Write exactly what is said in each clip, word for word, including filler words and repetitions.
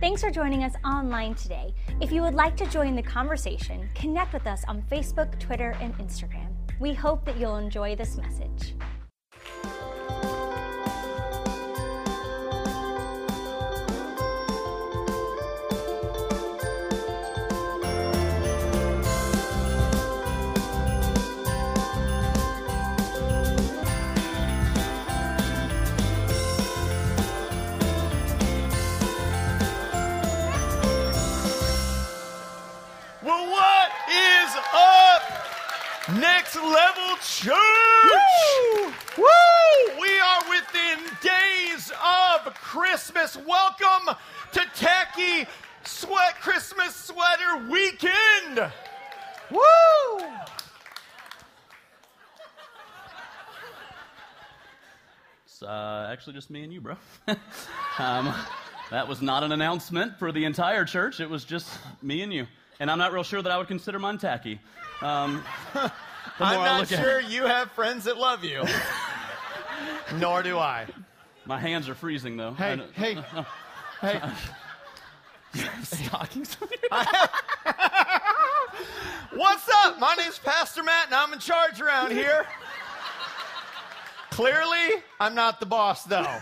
Thanks for joining us online today. If you would like to join the conversation, connect with us on Facebook, Twitter, and Instagram. We hope that you'll enjoy this message. Next Level Church! Woo! Woo! We are within days of Christmas. Welcome to Tacky Sweat Christmas Sweater Weekend! Woo! It's uh, actually just me and you, bro. um, that was not an announcement for the entire church. It was just me and you. And I'm not real sure that I would consider mine tacky. Um, I'm not sure you have friends that love you. Nor do I. My hands are freezing, though. Hey, hey, oh. hey. Stockings on your back. What's up? My name's Pastor Matt, and I'm in charge around here. Clearly, I'm not the boss, though.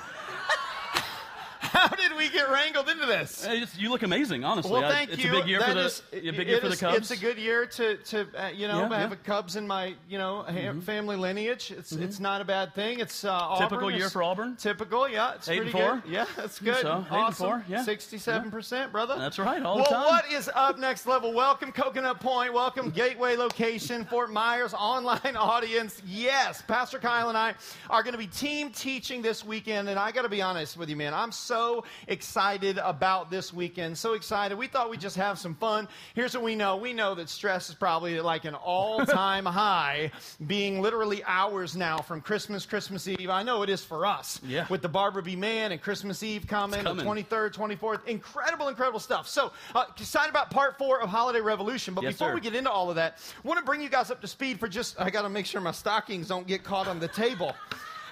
How did we get wrangled into this? It's, you look amazing, honestly. Well, thank I, it's you. It's a big year, that for, the, is, a big year for the Cubs. It's a good year to, to uh, you know, yeah, have yeah. a Cubs in my, you know, mm-hmm. family lineage. It's mm-hmm. it's not a bad thing. It's uh, typical Auburn. year it's for Auburn. Typical, yeah. It's eight pretty and four. Good. Yeah, that's good. So, awesome. Eight and four. Yeah. sixty-seven percent, yeah. brother. That's right. All well, the time. Well, what is up, Next Level? Welcome, Coconut Point. Welcome, Gateway location, Fort Myers, online audience. Yes, Pastor Kyle and I are going to be team teaching this weekend, and I got to be honest with you, man. I'm so So excited about this weekend. So excited. We thought we'd just have some fun. Here's what we know. We know that stress is probably like an all-time high, being literally hours now from Christmas, Christmas Eve. I know it is for us. Yeah. With the Barbara B. Mann and Christmas Eve coming, the twenty-third, twenty-fourth. Incredible, incredible stuff. So uh, excited about part four of Holiday Revolution. But yes, before sir. we get into all of that, I want to bring you guys up to speed for just, I got to make sure my stockings don't get caught on the table.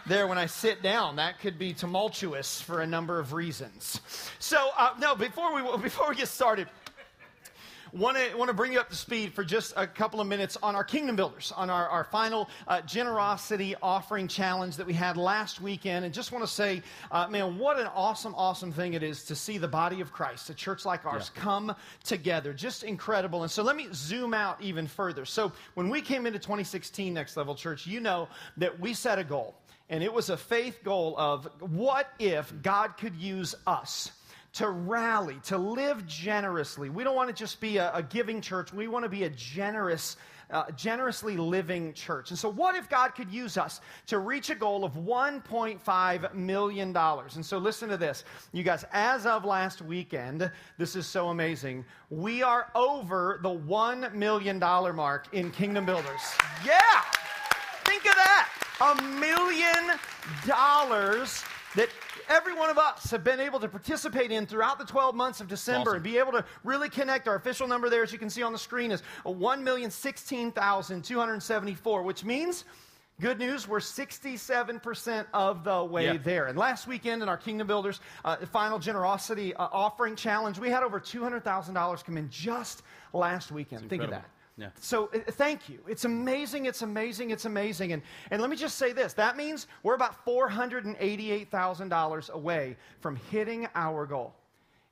There, when I sit down, that could be tumultuous for a number of reasons. So, uh, no, before we before we get started, want to want to bring you up to speed for just a couple of minutes on our Kingdom Builders, on our, our final uh, generosity offering challenge that we had last weekend. And just want to say, uh, man, what an awesome, awesome thing it is to see the body of Christ, a church like ours, yeah. come together. Just incredible. And so let me zoom out even further. So when we came into twenty sixteen, Next Level Church, you know that we set a goal. And it was a faith goal of what if God could use us to rally, to live generously. We don't want to just be a, a giving church. We want to be a generous Uh, generously living church. And so what if God could use us to reach a goal of one point five million dollars? And so listen to this. You guys, as of last weekend, this is so amazing. We are over the one million dollars mark in Kingdom Builders. Yeah! Think of that. A million dollars that every one of us have been able to participate in throughout the twelve months of December awesome. and be able to really connect. Our official number there, as you can see on the screen, is one million sixteen thousand two hundred seventy-four, which means, good news, we're sixty-seven percent of the way yeah. there. And last weekend in our Kingdom Builders uh, final generosity uh, offering challenge, we had over two hundred thousand dollars come in just last weekend. Think of that. Yeah. So uh, thank you. It's amazing. It's amazing. It's amazing. And, and let me just say this. That means we're about four hundred eighty-eight thousand dollars away from hitting our goal.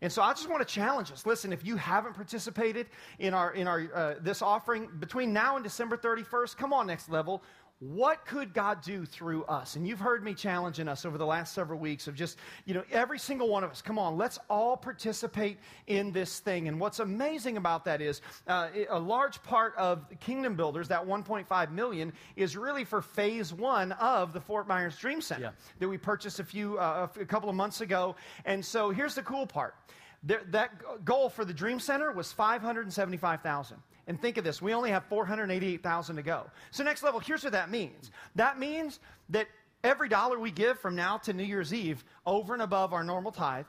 And so I just want to challenge us. Listen, if you haven't participated in our in our uh, this offering, between now and December thirty-first, come on, Next Level. What could God do through us? And you've heard me challenging us over the last several weeks of just, you know, every single one of us, come on, let's all participate in this thing. And what's amazing about that is uh, a large part of Kingdom Builders, that one point five million dollars, is really for phase one of the Fort Myers Dream Center yeah. that we purchased a few, uh, a couple of months ago. And so here's the cool part. There, that goal for the Dream Center was five hundred seventy-five thousand dollars. And think of this, we only have four hundred eighty-eight thousand to go. So Next Level, here's what that means. That means that every dollar we give from now to New Year's Eve, over and above our normal tithe,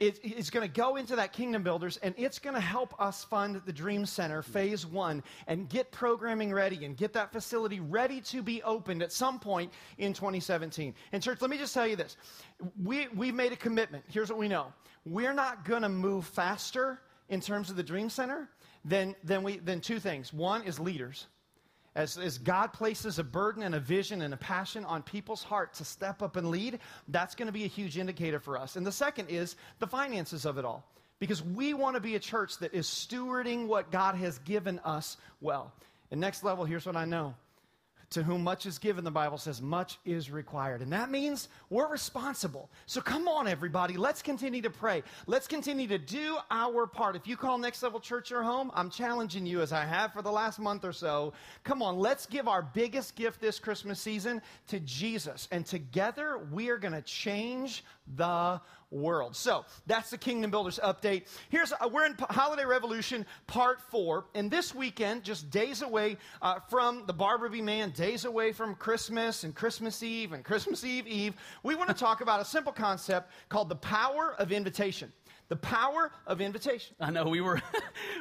It, it's going to go into that Kingdom Builders, and it's going to help us fund the Dream Center Phase One and get programming ready and get that facility ready to be opened at some point in twenty seventeen. And church, let me just tell you this. We, we've made a commitment. Here's what we know. We're not going to move faster in terms of the Dream Center than, than, we, than two things. One is leaders. As, as God places a burden and a vision and a passion on people's heart to step up and lead, that's going to be a huge indicator for us. And the second is the finances of it all, because we want to be a church that is stewarding what God has given us well. And Next Level, here's what I know. To whom much is given, the Bible says, much is required. And that means we're responsible. So come on, everybody. Let's continue to pray. Let's continue to do our part. If you call Next Level Church your home, I'm challenging you, as I have for the last month or so. Come on, let's give our biggest gift this Christmas season to Jesus. And together, we are going to change the world. So that's the Kingdom Builders update. Here's uh, we're in P- Holiday Revolution Part Four, and this weekend, just days away uh, from the Barbara B. Mann, days away from Christmas and Christmas Eve and Christmas Eve Eve, we want to talk about a simple concept called the power of invitation. The power of invitation. I know we were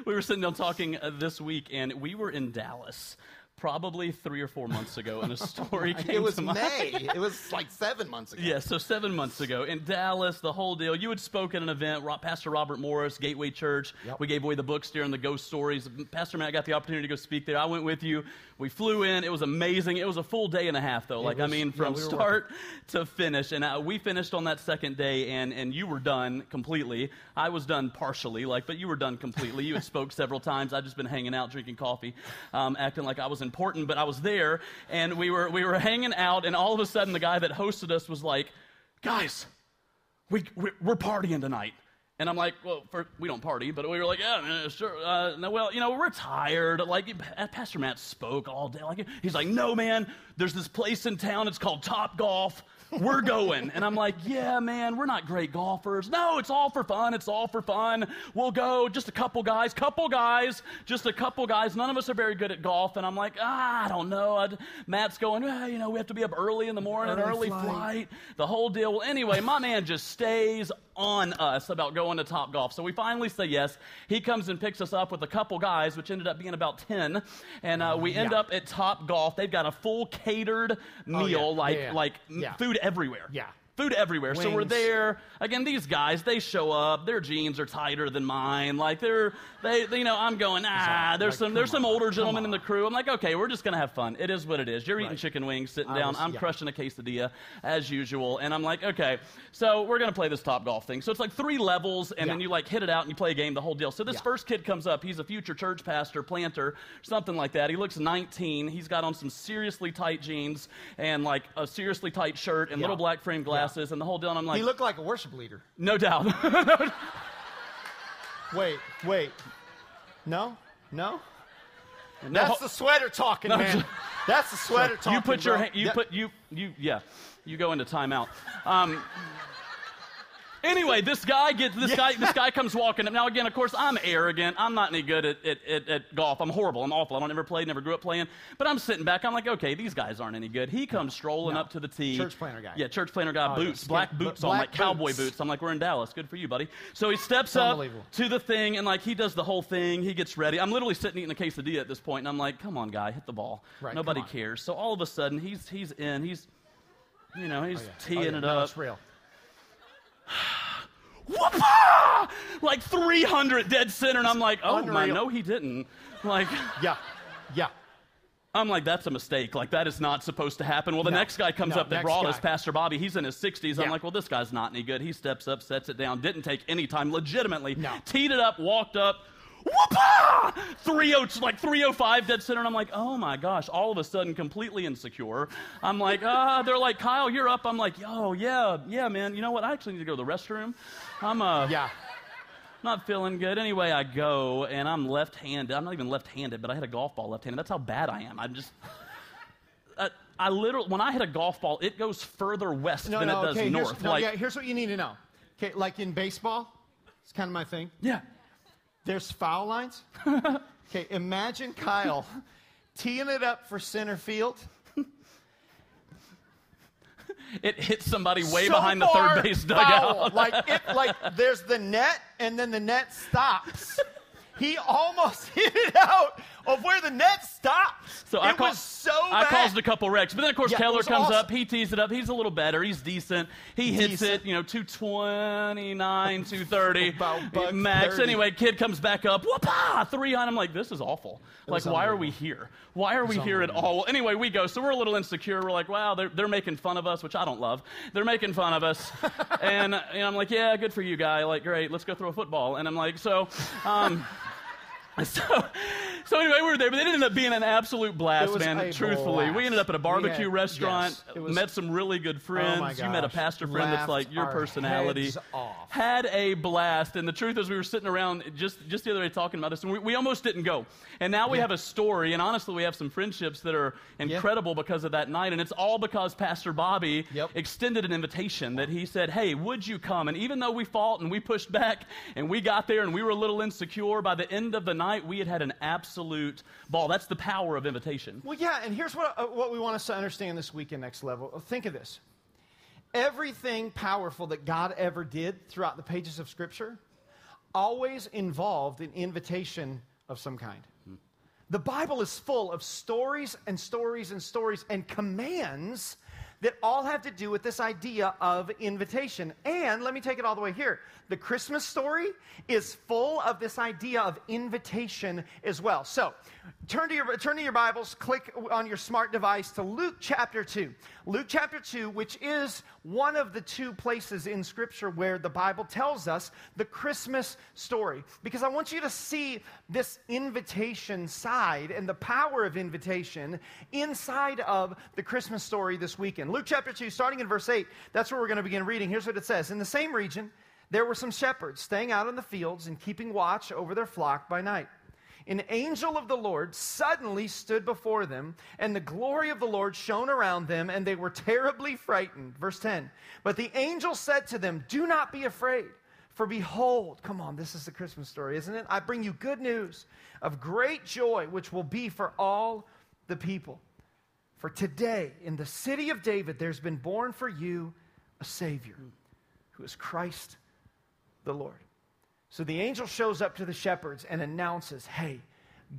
we were sitting down talking uh, this week, and we were in Dallas. Probably three or four months ago, and a story came to mind. It was May. It was like seven months ago. Yeah, so seven months ago. In Dallas, the whole deal. You had spoken at an event, Pastor Robert Morris, Gateway Church. Yep. We gave away the books there and the ghost stories. Pastor Matt got the opportunity to go speak there. I went with you. We flew in. It was amazing. It was a full day and a half, though. It like, was, I mean, from yeah, we start working. to finish. And I, we finished on that second day, and, and you were done completely. I was done partially, like, but you were done completely. You had spoke several times. I'd just been hanging out, drinking coffee, um, acting like I was important, but I was there, and we were we were hanging out, and all of a sudden the guy that hosted us was like, guys, we, we we're partying tonight. And I'm like, well, for, we don't party, but we were like, yeah, sure. Uh, no, well, you know, we're tired. Like, Pastor Matt spoke all day. Like, he's like, no, man, there's this place in town. It's called Topgolf. We're going. And I'm like, yeah, man, we're not great golfers. No, it's all for fun. It's all for fun. We'll go. Just a couple guys, couple guys, just a couple guys. None of us are very good at golf. And I'm like, ah, I don't know. I'd, Matt's going, ah, you know, we have to be up early in the morning, early, early flight. flight, the whole deal. Well, anyway, my man just stays on us about going to Topgolf. So we finally say yes. He comes and picks us up with a couple guys, which ended up being about ten. And uh, we end yeah. up at Topgolf. They've got a full catered meal, oh, yeah. like, yeah. like yeah. food everywhere. Yeah. Food everywhere. Wings. So we're there. Again, these guys, they show up. Their jeans are tighter than mine. Like, they're, they, they you know, I'm going, ah, there's like, some there's on, some older gentlemen in the crew. I'm like, okay, we're just going to have fun. It is what it is. You're right. Eating chicken wings, sitting I down. Was, I'm yeah. crushing a quesadilla as usual. And I'm like, okay, so we're going to play this Top Golf thing. So it's like three levels, and yeah. then you, like, hit it out, and you play a game, the whole deal. So this yeah. first kid comes up. He's a future church pastor, planter, something like that. He looks nineteen. He's got on some seriously tight jeans and, like, a seriously tight shirt and yeah. little black framed glasses. Yeah. And the whole deal, and I'm like, he looked like a worship leader, no doubt. wait, wait, no, no, no that's ho- the sweater talking, no, man. Just, that's the sweater talking. You put your, bro. you yep. put you, you, yeah, you go into timeout. Um, Anyway, this guy gets this yeah. guy. This guy comes walking up. Now, again, of course, I'm arrogant. I'm not any good at, at, at, at golf. I'm horrible. I'm awful. I don't ever play. Never grew up playing. But I'm sitting back. I'm like, okay, these guys aren't any good. He comes strolling no. up to the tee. Church planter guy. Yeah, church planter guy. Oh, boots, yeah. black yeah. boots black on, like boots. Cowboy boots. I'm like, we're in Dallas. Good for you, buddy. So he steps up to the thing, and like he does the whole thing. He gets ready. I'm literally sitting eating a quesadilla at this point, and I'm like, come on, guy, hit the ball. Right, nobody cares. So all of a sudden, he's he's in. He's, you know, he's oh, yeah. teeing oh, yeah. it no, up. It's real. Whoop-ah! Like three hundred dead center, and I'm like, oh Unreal. my, no, he didn't. Like, yeah, yeah. I'm like, that's a mistake. Like, that is not supposed to happen. Well, the no, next guy comes no, up that brought us, Pastor Bobby. He's in his sixties. Yeah. I'm like, well, this guy's not any good. He steps up, sets it down, didn't take any time, legitimately no. teed it up, walked up. Whoop-ah! three oh, like three oh five dead center, and I'm like, oh my gosh, all of a sudden completely insecure. I'm like, ah, uh, they're like, Kyle, you're up. I'm like, yo, yeah, yeah, man, you know what? I actually need to go to the restroom. I'm uh, yeah. not feeling good. Anyway, I go, and I'm left-handed. I'm not even left-handed, but I hit a golf ball left-handed. That's how bad I am. I'm just... I, I literally... When I hit a golf ball, it goes further west no, than no, it does okay, north. Here's, no, like, yeah, here's what you need to know. Okay, like in baseball, it's kind of my thing. Yeah. There's foul lines. Okay, imagine Kyle teeing it up for center field. it hits somebody way so behind the third base dugout. Foul. Like it, like there's the net, and then the net stops. He almost hit it out of where the net stops. So it I call, was so bad. I caused a couple wrecks. But then, of course, yeah, Keller comes awesome. up. He tees it up. He's a little better. He's decent. He decent. hits it, you know, two twenty-nine, two thirty. About max. thirty. Anyway, kid comes back up. Whoop-ah! Three on. I'm like, this is awful. It like, why are we here? Why are we here at all? Well, anyway, we go. So we're a little insecure. We're like, wow, they're, they're making fun of us, which I don't love. They're making fun of us. and, and I'm like, yeah, good for you, guy. Like, great. Let's go throw a football. And I'm like, so... Um, So, so anyway, we were there, but it ended up being an absolute blast, man, truthfully. Blast. We ended up at a barbecue had, restaurant, yes, was, met some really good friends. Oh gosh, you met a pastor friend that's like your personality. Had a blast, and the truth is we were sitting around just, just the other day talking about this, and we, we almost didn't go. And now we yeah. have a story, and honestly, we have some friendships that are incredible yeah. because of that night, and it's all because Pastor Bobby yep. extended an invitation that he said, hey, would you come? And even though we fought and we pushed back, and we got there, and we were a little insecure, by the end of the night, we had had an absolute ball. That's the power of invitation. Well, yeah, and here's what, uh, what we want us to understand this weekend, Next Level. Think of this. Everything powerful that God ever did throughout the pages of Scripture always involved an invitation of some kind. Hmm. The Bible is full of stories and stories and stories and commands that all have to do with this idea of invitation. And let me take it all the way here. The Christmas story is full of this idea of invitation as well. So turn to your, turn to your Bibles, click on your smart device to Luke chapter two. Luke chapter two, which is one of the two places in Scripture where the Bible tells us the Christmas story. Because I want you to see this invitation side and the power of invitation inside of the Christmas story this weekend. Luke chapter two, starting in verse eight, that's where we're going to begin reading. Here's what it says. In the same region, there were some shepherds staying out in the fields and keeping watch over their flock by night. An angel of the Lord suddenly stood before them, and the glory of the Lord shone around them, and they were terribly frightened. Verse ten, but the angel said to them, do not be afraid, for behold, come on, this is the Christmas story, isn't it? I bring you good news of great joy, which will be for all the people. For today, in the city of David, there's been born for you a Savior, who is Christ the Lord. So the angel shows up to the shepherds and announces, hey,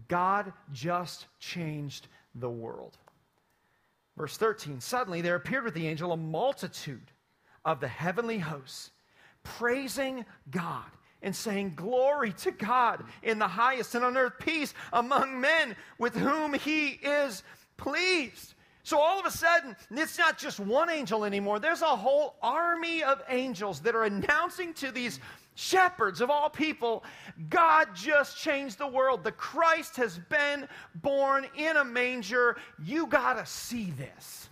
God just changed the world. Verse thirteen, suddenly there appeared with the angel a multitude of the heavenly hosts, praising God and saying, glory to God in the highest, and on earth peace among men with whom he is pleased. So all of a sudden, it's not just one angel anymore. There's a whole army of angels that are announcing to these shepherds of all people, God just changed the world. The Christ has been born in a manger. You got to see this.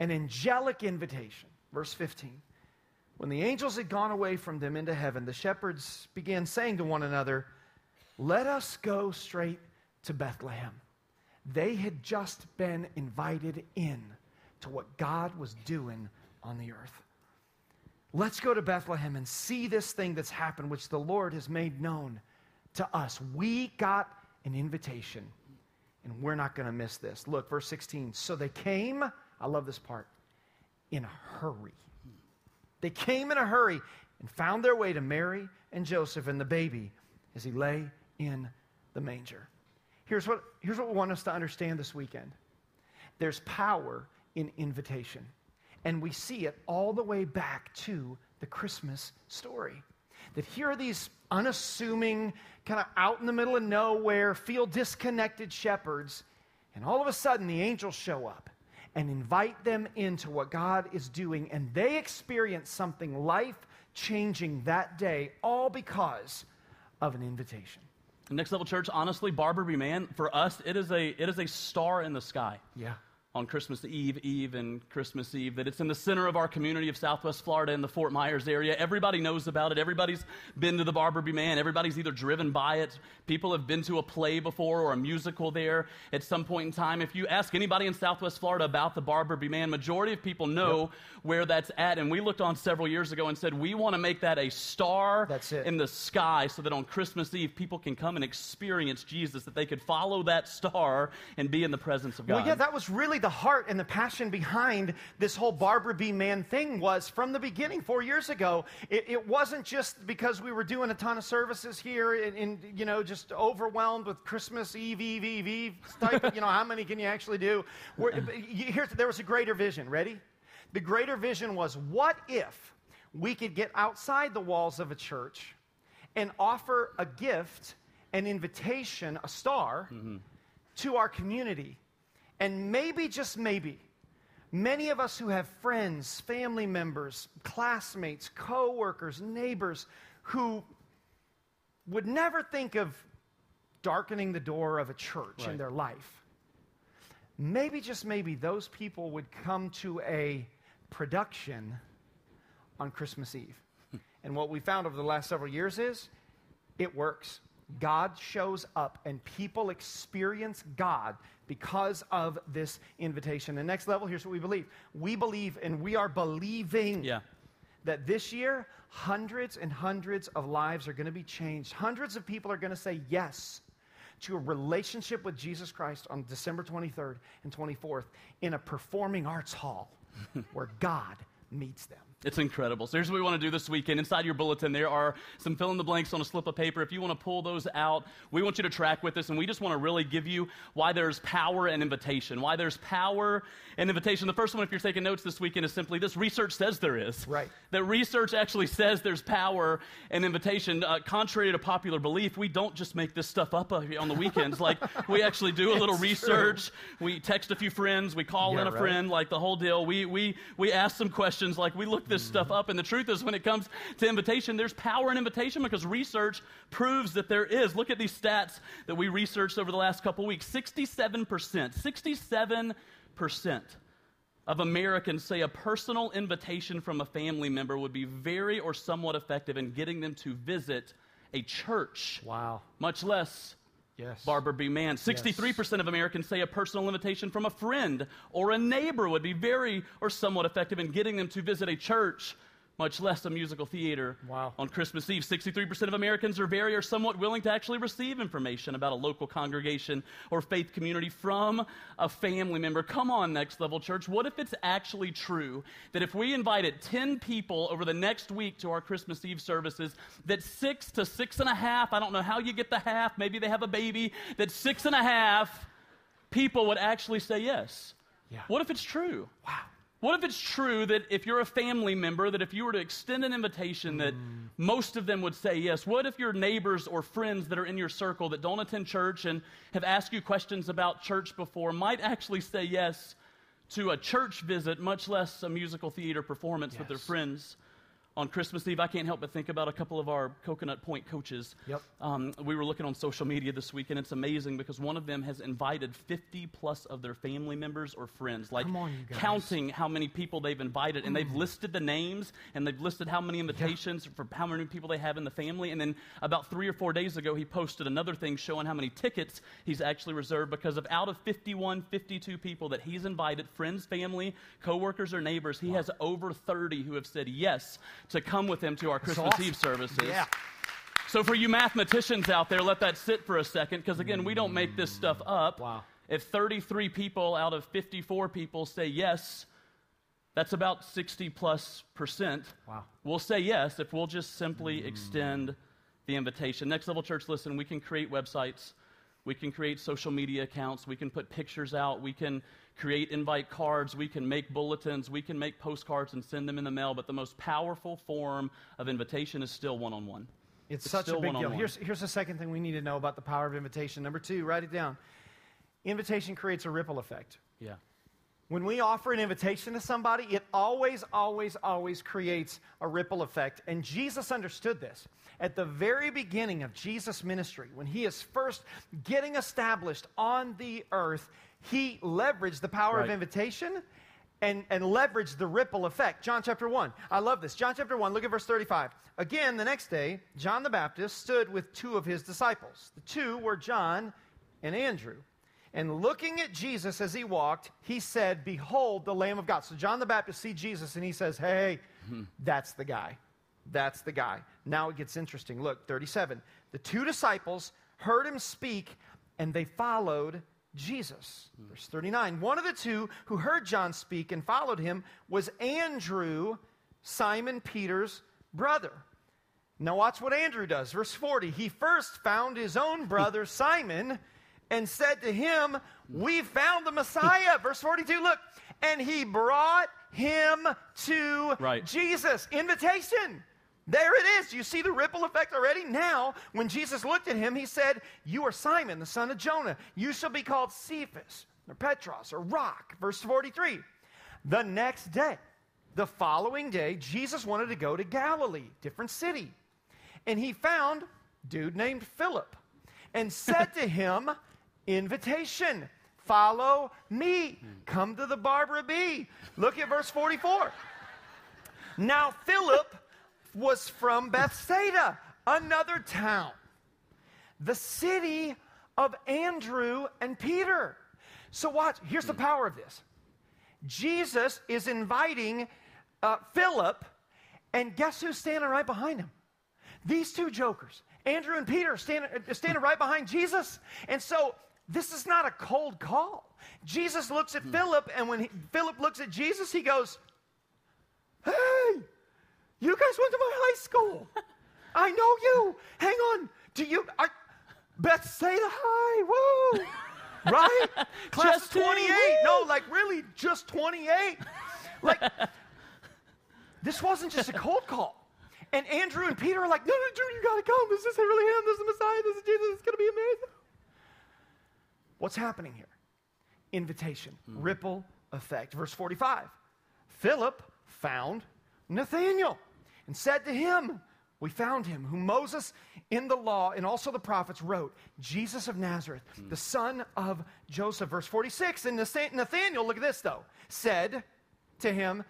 An angelic invitation. Verse fifteen. When the angels had gone away from them into heaven, the shepherds began saying to one another, let us go straight to Bethlehem. They had just been invited in to what God was doing on the earth. Let's go to Bethlehem and see this thing that's happened, which the Lord has made known to us. We got an invitation, and we're not going to miss this. Look, verse sixteen. So they came, I love this part, in a hurry. They came in a hurry and found their way to Mary and Joseph and the baby as he lay in the manger. Here's what, here's what we want us to understand this weekend. There's power in invitation. And we see it all the way back to the Christmas story. That here are these unassuming, kind of out in the middle of nowhere, feel disconnected shepherds. And all of a sudden, the angels show up and invite them into what God is doing. And they experience something life-changing that day, all because of an invitation. Next Level Church, honestly, Barbara B. Mann, for us, it is a it is a star in the sky. Yeah. On Christmas Eve, Eve, and Christmas Eve, that it's in the center of our community of Southwest Florida in the Fort Myers area. Everybody knows about it. Everybody's been to the Barbara B. Mann. Everybody's either driven by it. People have been to a play before or a musical there at some point in time. If you ask anybody in Southwest Florida about the Barbara B. Mann, majority of people know yep. where that's at. And we looked on several years ago and said, we want to make that a star in the sky so that on Christmas Eve, people can come and experience Jesus, that they could follow that star and be in the presence of God. Well, yeah, that was really the heart and the passion behind this whole Barbara B. Mann thing was from the beginning, four years ago, it, it wasn't just because we were doing a ton of services here and, and you know, just overwhelmed with Christmas Eve, Eve, Eve, Eve type, you know, how many can you actually do? We're, here's, there was a greater vision. Ready? The greater vision was, what if we could get outside the walls of a church and offer a gift, an invitation, a star, mm-hmm. to our community? And maybe, just maybe, many of us who have friends, family members, classmates, coworkers, neighbors who would never think of darkening the door of a church right. in their life, maybe, just maybe, those people would come to a production on Christmas Eve. And what we found over the last several years is it works. God shows up and people experience God because of this invitation. And Next Level, here's what we believe. We believe, and we are believing yeah. that this year, hundreds and hundreds of lives are going to be changed. Hundreds of people are going to say yes to a relationship with Jesus Christ on December twenty-third and twenty-fourth in a performing arts hall where God meets them. It's incredible. So here's what we want to do this weekend. Inside your bulletin, there are some fill-in-the-blanks on a slip of paper. If you want to pull those out, we want you to track with us, and we just want to really give you why there's power and invitation, why there's power and invitation. The first one, if you're taking notes this weekend, is simply this: research says there is. Right. That research actually says there's power and invitation. Uh, contrary to popular belief, we don't just make this stuff up on the weekends. Like, we actually do a little it's research. True. We text a few friends. We call yeah, in a right. friend, like the whole deal. We, we, we ask some questions, like we look this stuff up, and the truth is, when it comes to invitation, there's power in invitation because research proves that there is. Look at these stats that we researched over the last couple weeks. sixty-seven percent, sixty-seven percent of Americans say a personal invitation from a family member would be very or somewhat effective in getting them to visit a church. Wow. Much less Yes. Barbara B. Mann. sixty-three percent yes. of Americans say a personal invitation from a friend or a neighbor would be very or somewhat effective in getting them to visit a church, much less a musical theater wow. on Christmas Eve. sixty-three percent of Americans are very or somewhat willing to actually receive information about a local congregation or faith community from a family member. Come on, Next Level Church. What if it's actually true that if we invited ten people over the next week to our Christmas Eve services, that six to six and a half, I don't know how you get the half, maybe they have a baby, that six and a half people would actually say yes? Yeah. What if it's true? Wow. What if it's true that if you're a family member, that if you were to extend an invitation, that mm. most of them would say yes? What if your neighbors or friends that are in your circle that don't attend church and have asked you questions about church before might actually say yes to a church visit, much less a musical theater performance yes. with their friends on Christmas Eve? I can't help but think about a couple of our Coconut Point coaches. Yep. Um, we were looking on social media this week, and it's amazing because one of them has invited fifty plus of their family members or friends, like on, counting how many people they've invited. And mm. they've listed the names, and they've listed how many invitations yeah. for how many people they have in the family. And then about three or four days ago, he posted another thing showing how many tickets he's actually reserved because of out of fifty-one, fifty-two people that he's invited, friends, family, coworkers, or neighbors, he wow. has over thirty who have said yes to come with them to our Christmas awesome. Eve services. Yeah. So for you mathematicians out there, let that sit for a second, because again, we don't make this stuff up. Wow. If thirty-three people out of fifty-four people say yes, that's about sixty plus percent. Wow. We'll say yes if we'll just simply mm. extend the invitation. Next Level Church, listen, we can create websites. We can create social media accounts. We can put pictures out. We can create invite cards. We can make bulletins. We can make postcards and send them in the mail. But the most powerful form of invitation is still one-on-one. It's, it's such a big deal. Here's, here's the second thing we need to know about the power of invitation. Number two, write it down. Invitation creates a ripple effect. Yeah. When we offer an invitation to somebody, it always, always, always creates a ripple effect. And Jesus understood this. At the very beginning of Jesus' ministry, when he is first getting established on the earth, he leveraged the power right. of invitation and, and leveraged the ripple effect. John chapter one. I love this. John chapter one, look at verse thirty-five. Again, the next day, John the Baptist stood with two of his disciples. The two were John and Andrew. And looking at Jesus as he walked, he said, "Behold, the Lamb of God." So John the Baptist sees Jesus, and he says, "Hey, mm-hmm. that's the guy. That's the guy." Now it gets interesting. Look, thirty-seven. The two disciples heard him speak, and they followed Jesus. Verse thirty-nine, one of the two who heard John speak and followed him was Andrew, Simon Peter's brother. Now watch what Andrew does. Verse forty, he first found his own brother Simon and said to him, we found the Messiah. Verse forty-two, look, and he brought him to right. Jesus. Invitation. There it is. You see the ripple effect already? Now, when Jesus looked at him, he said, you are Simon, the son of Jonah. You shall be called Cephas, or Petros, or Rock. Verse forty-three. The next day, the following day, Jesus wanted to go to Galilee, different city. And he found a dude named Philip and said to him, invitation, follow me. Come to the Barbara B. Look at verse forty-four. Now, Philip was from Bethsaida, another town, the city of Andrew and Peter. So watch, here's the power of this. Jesus is inviting uh, Philip, and guess who's standing right behind him? These two jokers, Andrew and Peter, stand, uh, standing right behind Jesus. And so this is not a cold call. Jesus looks at Philip, and when he, Philip looks at Jesus, he goes, hey, you guys went to my high school. I know you. Hang on. Do you? I, Bethsaida High. Woo. Right? Class of twenty-eight. Woo. No, like really, just twenty-eight. Like, this wasn't just a cold call. And Andrew and Peter are like, no, no, Drew, you got to come. This is really him. This is the Messiah. This is Jesus. It's going to be amazing. What's happening here? Invitation. Mm-hmm. Ripple effect. Verse forty-five. Philip found Nathanael and said to him, we found him whom Moses in the law and also the prophets wrote, Jesus of Nazareth, mm. the son of Joseph. Verse forty-six, and Nathanael, look at this though, said to him,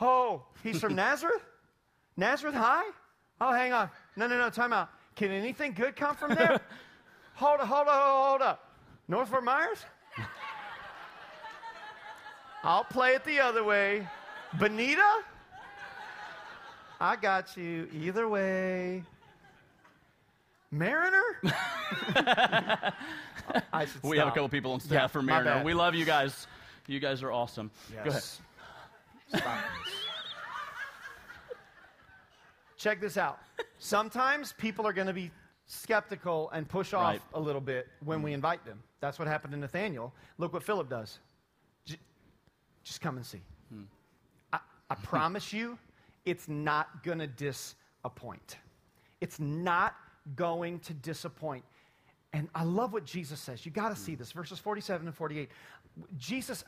oh, he's from Nazareth? Nazareth High? Oh, hang on. No, no, no, time out. Can anything good come from there? hold up, hold up, hold up. North Fort Myers? I'll play it the other way. Bonita? I got you either way. Mariner? I should we stop. have a couple people on staff yeah, for Mariner. We love you guys. You guys are awesome. Yes. Go ahead. Check this out. Sometimes people are going to be skeptical and push off right. a little bit when mm. we invite them. That's what happened to Nathaniel. Look what Philip does. J- just come and see. Mm. I, I promise you, it's not going to disappoint. It's not going to disappoint. And I love what Jesus says. You got to see this. Verses forty-seven and forty-eight. Jesus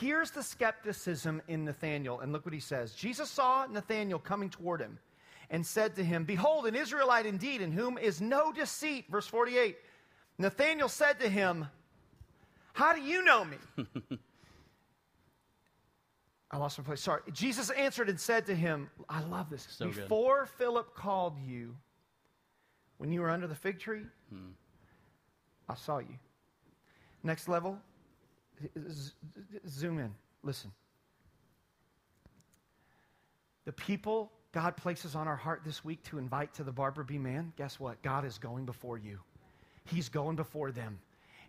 hears the skepticism in Nathanael, and look what he says. Jesus saw Nathanael coming toward him and said to him, behold, an Israelite indeed, in whom is no deceit. Verse forty-eight. Nathanael said to him, how do you know me? I lost my place. Sorry. Jesus answered and said to him, I love this. So Before good. Philip called you, when you were under the fig tree, hmm. I saw you. Next level, z- zoom in. Listen. The people God places on our heart this week to invite to the Barbara B. Mann, guess what? God is going before you. He's going before them.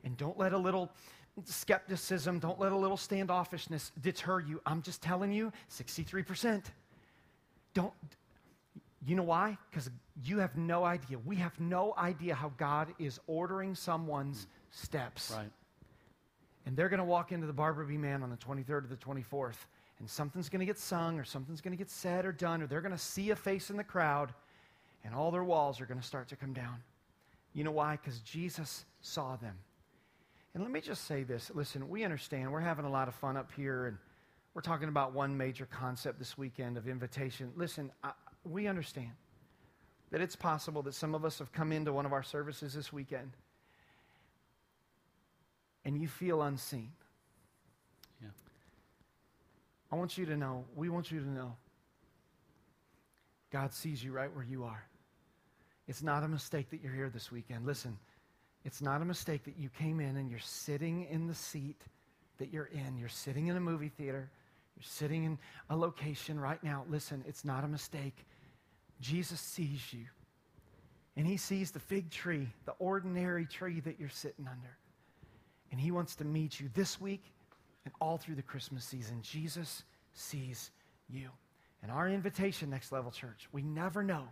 And don't let a little skepticism, don't let a little standoffishness deter you. I'm just telling you, sixty-three percent. Don't, you know why? Because you have no idea. We have no idea how God is ordering someone's steps. Right. And they're going to walk into the Barbara B. Mann on the twenty-third or the twenty-fourth, and something's going to get sung or something's going to get said or done, or they're going to see a face in the crowd, and all their walls are going to start to come down. You know why? Because Jesus saw them. And let me just say this. Listen, we understand. We're having a lot of fun up here, and we're talking about one major concept this weekend of invitation. Listen, I, we understand that it's possible that some of us have come into one of our services this weekend, and you feel unseen. Yeah. I want you to know, we want you to know, God sees you right where you are. It's not a mistake that you're here this weekend. Listen. It's not a mistake that you came in and you're sitting in the seat that you're in. You're sitting in a movie theater. You're sitting in a location right now. Listen, it's not a mistake. Jesus sees you. And he sees the fig tree, the ordinary tree that you're sitting under. and he wants to meet you this week and all through the Christmas season. Jesus sees you. And our invitation, Next Level Church, we never know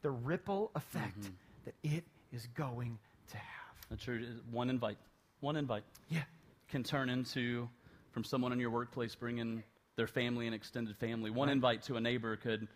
the ripple effect mm-hmm. that it is going to have. That's true. One invite. One invite. Yeah. Can turn into, from someone in your workplace bringing their family and extended family. One right. invite to a neighbor could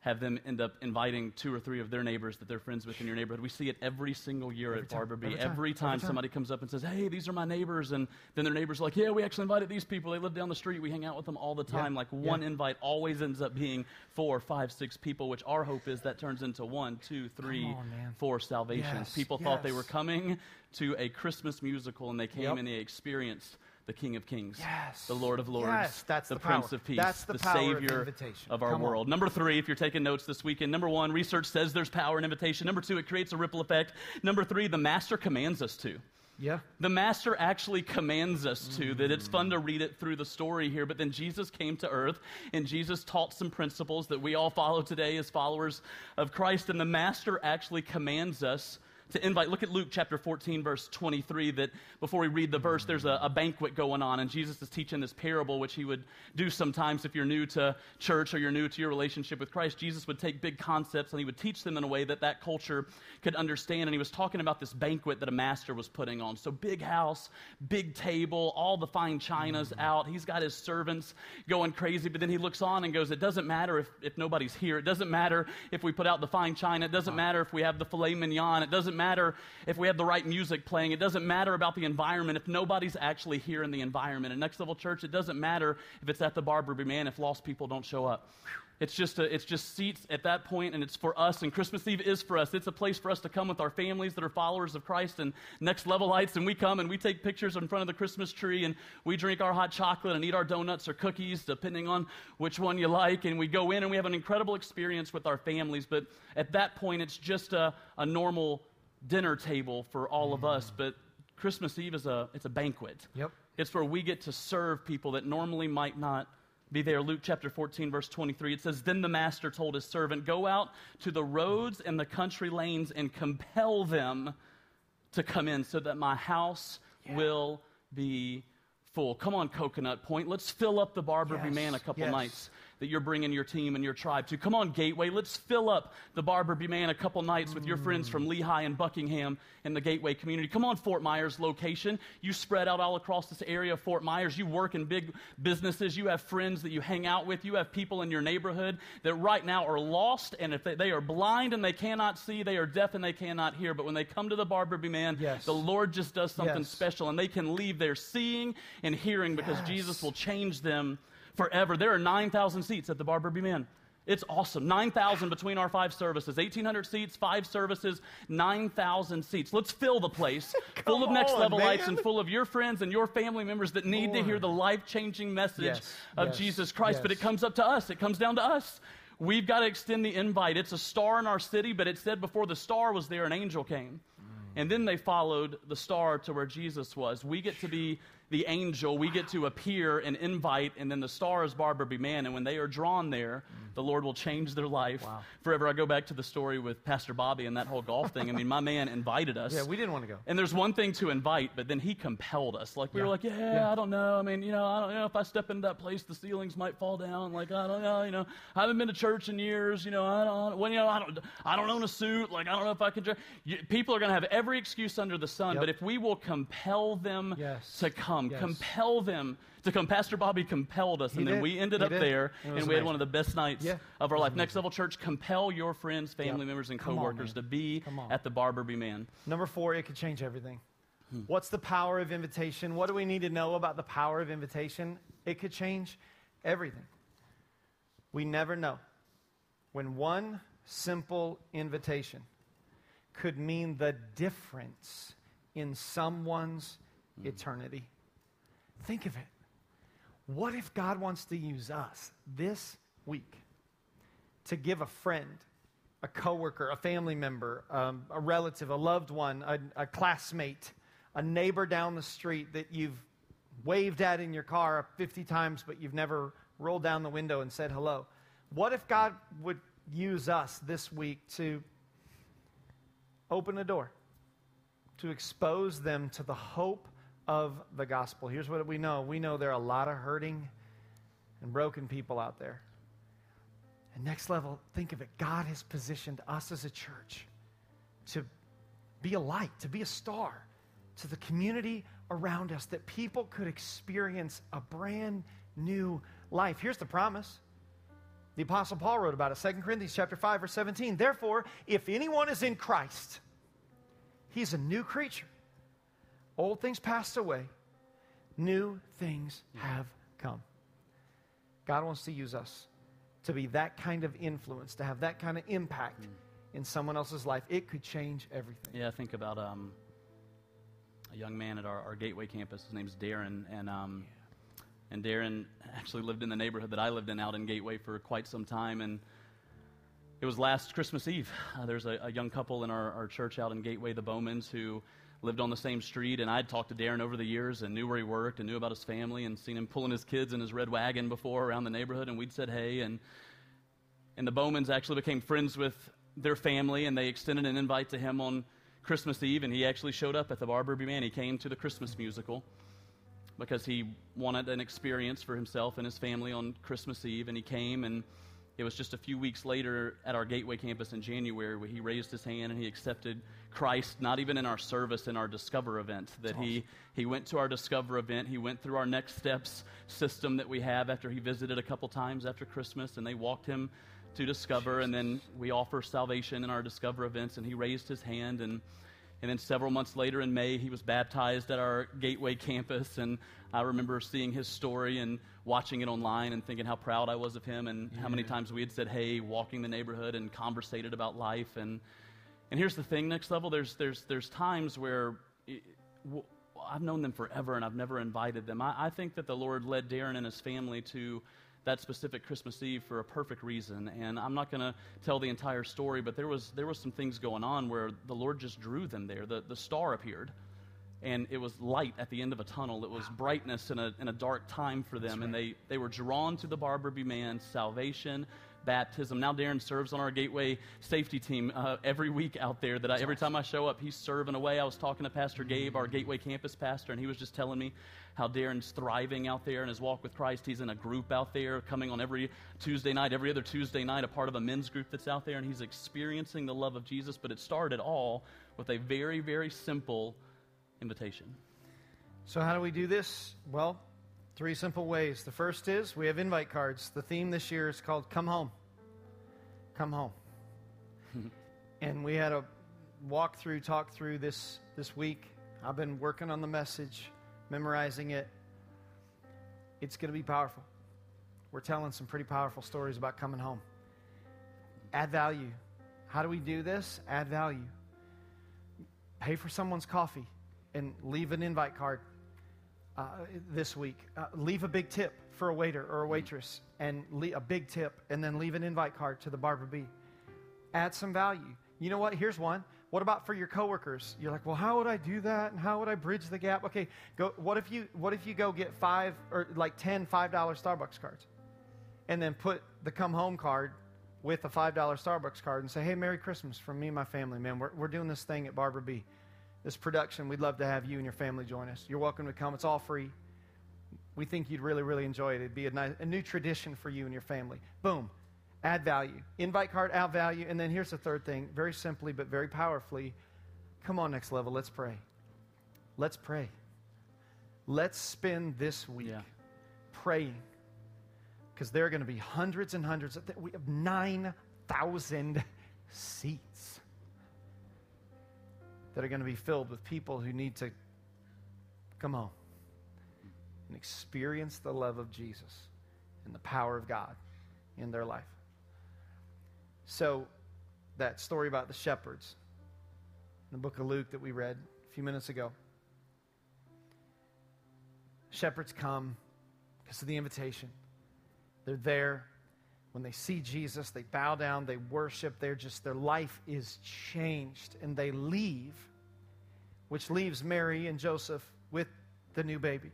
have them end up inviting two or three of their neighbors that they're friends with in your neighborhood. We see it every single year every at time, Barbara B. Every time, every time every somebody time. comes up and says, hey, these are my neighbors. And then their neighbors are like, yeah, we actually invited these people. They live down the street. We hang out with them all the time. Yeah. Like yeah. one invite always ends up being four, five, six people, which our hope is that turns into one, two, three, on, four salvations. Yes. People yes. thought they were coming to a Christmas musical, and they came yep. and they experienced the King of Kings, yes. the Lord of Lords, yes, that's the, the Prince of Peace, that's the, the Savior of, of our Come world. On. Number three, if you're taking notes this weekend, number one, research says there's power in invitation. Number two, it creates a ripple effect. Number three, the Master commands us to. Yeah. The Master actually commands us to, mm. that it's fun to read it through the story here, but then Jesus came to earth, and Jesus taught some principles that we all follow today as followers of Christ, and the Master actually commands us to invite. Look at Luke chapter fourteen, verse twenty-three, that before we read the verse, there's a, a banquet going on, and Jesus is teaching this parable, which he would do sometimes if you're new to church or you're new to your relationship with Christ. Jesus would take big concepts, and he would teach them in a way that that culture could understand, and he was talking about this banquet that a master was putting on. So big house, big table, all the fine china's mm-hmm. out. He's got his servants going crazy, but then he looks on and goes, it doesn't matter if, if nobody's here. It doesn't matter if we put out the fine china. It doesn't matter if we have the filet mignon. It doesn't matter if we have the right music playing. It doesn't matter about the environment if nobody's actually here in the environment. At Next Level Church, it doesn't matter if it's at the Barbara B. Mann if lost people don't show up. It's just a, it's just seats at that point, and it's for us, and Christmas Eve is for us. It's a place for us to come with our families that are followers of Christ and Next Levelites, and we come and we take pictures in front of the Christmas tree, and we drink our hot chocolate and eat our donuts or cookies, depending on which one you like, and we go in and we have an incredible experience with our families. But at that point, it's just a, a normal dinner table for all of us, but Christmas Eve is a, it's a banquet. Yep. It's where we get to serve people that normally might not be there. Luke chapter fourteen, verse twenty-three, it says, then the master told his servant, go out to the roads and the country lanes and compel them to come in so that my house yeah. will be full. Come on, Coconut Point. Let's fill up the Barbara yes. B. Mann a couple yes. nights that you're bringing your team and your tribe to. Come on, Gateway, let's fill up the Barbara B. Mann a couple nights with your friends from Lehigh and Buckingham and the Gateway community. Come on, Fort Myers location. You spread out all across this area of Fort Myers. You work in big businesses. You have friends that you hang out with. You have people in your neighborhood that right now are lost, and if they, they are blind and they cannot see, they are deaf and they cannot hear. But when they come to the Barbara B. Mann, yes. the Lord just does something yes. special, and they can leave their seeing and hearing because yes. Jesus will change them forever. There are nine thousand seats at the Barbara B. Mann. It's awesome. nine thousand between our five services. eighteen hundred seats, five services, nine thousand seats. Let's fill the place full of Next Level Lights and full of your friends and your family members that need Lord. to hear the life-changing message yes, of yes, Jesus Christ. Yes. But it comes up to us. It comes down to us. We've got to extend the invite. It's a star in our city, but it said before the star was there, an angel came. And then they followed the star to where Jesus was. We get to be the angel. We get to appear and invite, and then the star is Barbara B. Mann. And when they are drawn there, mm. the Lord will change their life wow. forever. I go back to the story with Pastor Bobby and that whole golf thing. I mean, my man invited us. Yeah, we didn't want to go. And there's one thing to invite, but then he compelled us. Like, we yeah. were like, yeah, yeah, I don't know. I mean, you know, I don't you know if I step into that place, the ceilings might fall down. Like, I don't know. You know, I haven't been to church in years. You know, I don't. Well, you know, I don't. I don't own a suit. Like, I don't know if I can. You, people are going to have every Every excuse under the sun, yep. but if we will compel them yes. to come, yes. compel them to come. Pastor Bobby compelled us, he and then did. we ended he up did. there, and we amazing. had one of the best nights yeah. of our life. Amazing. Next Level Church, compel your friends, family yep. members, and coworkers on, to be at the Barbara B. Mann. Number four, it could change everything. Hmm. What's the power of invitation? What do we need to know about the power of invitation? It could change everything. We never know when one simple invitation could mean the difference in someone's mm. eternity. Think of it. What if God wants to use us this week to give a friend, a coworker, a family member, um, a relative, a loved one, a, a classmate, a neighbor down the street that you've waved at in your car fifty times, but you've never rolled down the window and said hello? What if God would use us this week to open a door, to expose them to the hope of the gospel. Here's what we know. We know there are a lot of hurting and broken people out there. And Next Level, think of it. God has positioned us as a church to be a light, to be a star to the community around us, that people could experience a brand new life. Here's the promise. The Apostle Paul wrote about it, Second Corinthians chapter five, verse seventeen. Therefore, if anyone is in Christ, he's a new creature. Old things passed away. New things have come. God wants to use us to be that kind of influence, to have that kind of impact mm. in someone else's life. It could change everything. Yeah, I think about um, a young man at our, our Gateway campus. His name's Darren, and um, yeah. and Darren actually lived in the neighborhood that I lived in out in Gateway for quite some time, and it was last Christmas Eve. Uh, There's a, a young couple in our, our church out in Gateway, the Bowmans, who lived on the same street, and I'd talked to Darren over the years and knew where he worked and knew about his family and seen him pulling his kids in his red wagon before around the neighborhood, and we'd said hey, and and the Bowmans actually became friends with their family, and they extended an invite to him on Christmas Eve, and he actually showed up at the Barbara B. Mann. He came to the Christmas musical because he wanted an experience for himself and his family on Christmas Eve, and he came, and it was just a few weeks later at our Gateway campus in January where he raised his hand and he accepted Christ, not even in our service, in our Discover event. That awesome. he he went to our Discover event. He went through our Next Steps system that we have after he visited a couple times after Christmas, and they walked him to Discover. Jesus. And then we offer salvation in our Discover events, and he raised his hand. And And then several months later in May, he was baptized at our Gateway campus, and I remember seeing his story and watching it online and thinking how proud I was of him and yeah. how many times we had said, hey, walking the neighborhood and conversated about life. And and here's the thing, Next Level, there's, there's, there's times where it, w- I've known them forever and I've never invited them. I, I think that the Lord led Darren and his family to that specific Christmas Eve for a perfect reason, and I'm not going to tell the entire story, but there was there was some things going on where the Lord just drew them there. The the star appeared, and it was light at the end of a tunnel. It was wow. brightness in a in a dark time for them, right. and they, they were drawn to the Barbara B. Mann, salvation, baptism. Now Darren serves on our Gateway safety team uh, every week out there. That I, every time I show up, he's serving away. I was talking to Pastor Gabe, our Gateway campus pastor, and he was just telling me how Darren's thriving out there in his walk with Christ. He's in a group out there, coming on every Tuesday night, every other Tuesday night, a part of a men's group that's out there, and he's experiencing the love of Jesus. But it started all with a very, very simple invitation. So how do we do this? Well, three simple ways. The first is we have invite cards. The theme this year is called Come Home. Come Home. And we had a walk through, talk through this, this week. I've been working on the message, memorizing it. It's going to be powerful. We're telling some pretty powerful stories about coming home. Add value. How do we do this? Add value. Pay for someone's coffee and leave an invite card uh, this week. Uh, leave a big tip for a waiter or a waitress, and le- a big tip, and then leave an invite card to the Barbara B. Add some value. You know what? Here's one. What about for your coworkers? You're like, well, how would I do that? And how would I bridge the gap? Okay, go. What if you What if you go get five or like ten five dollar Starbucks cards, and then put the come home card with a five dollar Starbucks card and say, hey, Merry Christmas from me and my family, man. We're we're doing this thing at Barbara B. This production. We'd love to have you and your family join us. You're welcome to come. It's all free. We think you'd really really enjoy it. It'd be a nice, a new tradition for you and your family. Boom. Add value. Invite card, add value. And then here's the third thing, very simply but very powerfully. Come on, Next Level, let's pray. Let's pray. Let's spend this week yeah. praying, because there are going to be hundreds and hundreds. Of th- we have nine thousand seats that are going to be filled with people who need to come home and experience the love of Jesus and the power of God in their life. So that story about the shepherds in the book of Luke that we read a few minutes ago. Shepherds come because of the invitation. They're there. When they see Jesus, they bow down, they worship. They're just, their life is changed. And they leave, which leaves Mary and Joseph with the new baby.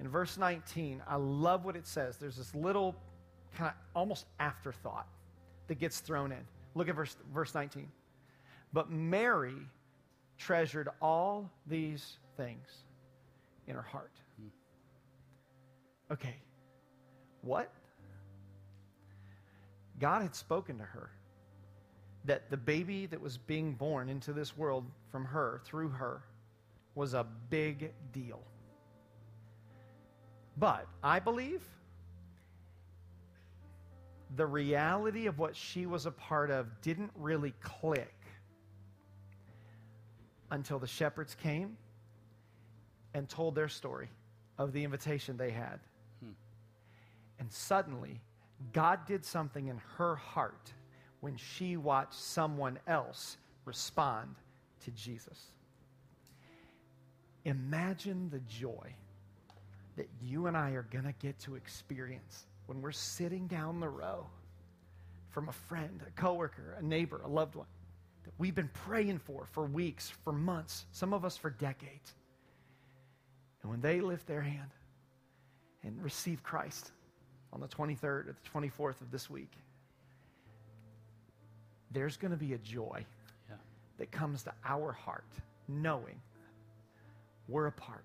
In verse nineteen, I love what it says. There's this little kind of almost afterthought that gets thrown in. Look at verse verse nineteen. But Mary treasured all these things in her heart. Okay, what? God had spoken to her that the baby that was being born into this world from her, through her, was a big deal. But I believe the reality of what she was a part of didn't really click until the shepherds came and told their story of the invitation they had. Hmm. And suddenly, God did something in her heart when she watched someone else respond to Jesus. Imagine the joy that you and I are going to get to experience when we're sitting down the row from a friend, a coworker, a neighbor, a loved one that we've been praying for for weeks, for months, some of us for decades. And when they lift their hand and receive Christ on the twenty-third or the twenty-fourth of this week, there's going to be a joy yeah. that comes to our heart knowing we're a part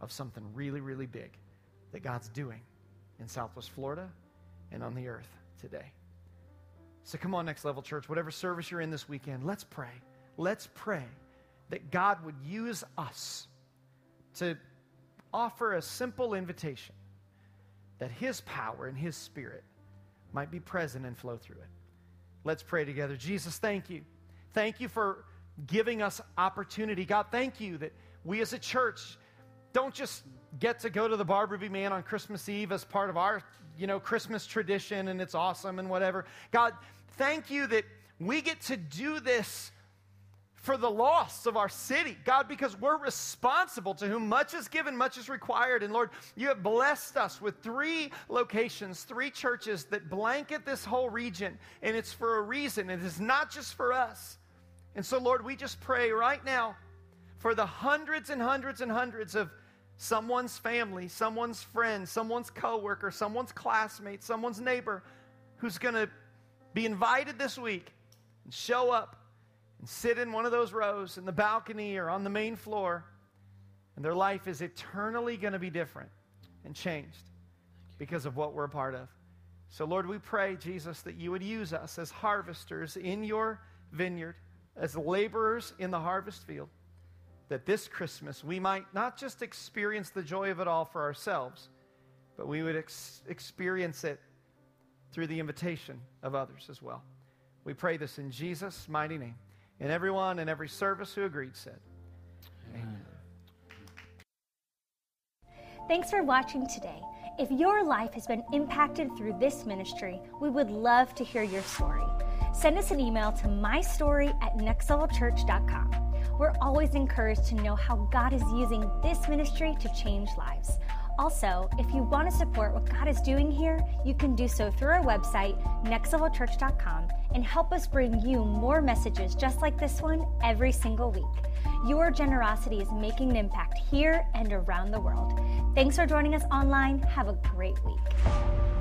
of something really, really big that God's doing in Southwest Florida and on the earth today. So come on, Next Level Church, whatever service you're in this weekend, let's pray. Let's pray that God would use us to offer a simple invitation that his power and his spirit might be present and flow through it. Let's pray together. Jesus, thank you. Thank you for giving us opportunity. God, thank you that we as a church don't just get to go to the Barbara B. Mann on Christmas Eve as part of our, you know, Christmas tradition, and it's awesome and whatever. God, thank you that we get to do this for the lost of our city, God, because we're responsible. To whom much is given, much is required. And Lord, you have blessed us with three locations, three churches that blanket this whole region, and it's for a reason. It is not just for us. And so, Lord, we just pray right now for the hundreds and hundreds and hundreds of someone's family, someone's friend, someone's coworker, someone's classmate, someone's neighbor who's going to be invited this week and show up and sit in one of those rows in the balcony or on the main floor, and their life is eternally going to be different and changed because of what we're a part of. So, Lord, we pray, Jesus, that you would use us as harvesters in your vineyard, as laborers in the harvest field, that this Christmas we might not just experience the joy of it all for ourselves, but we would ex- experience it through the invitation of others as well. We pray this in Jesus' mighty name. And everyone in every service who agreed said, amen. Thanks for watching today. If your life has been impacted through this ministry, we would love to hear your story. Send us an email to my story at next level church dot com. We're always encouraged to know how God is using this ministry to change lives. Also, if you want to support what God is doing here, you can do so through our website, next level church dot com, and help us bring you more messages just like this one every single week. Your generosity is making an impact here and around the world. Thanks for joining us online. Have a great week.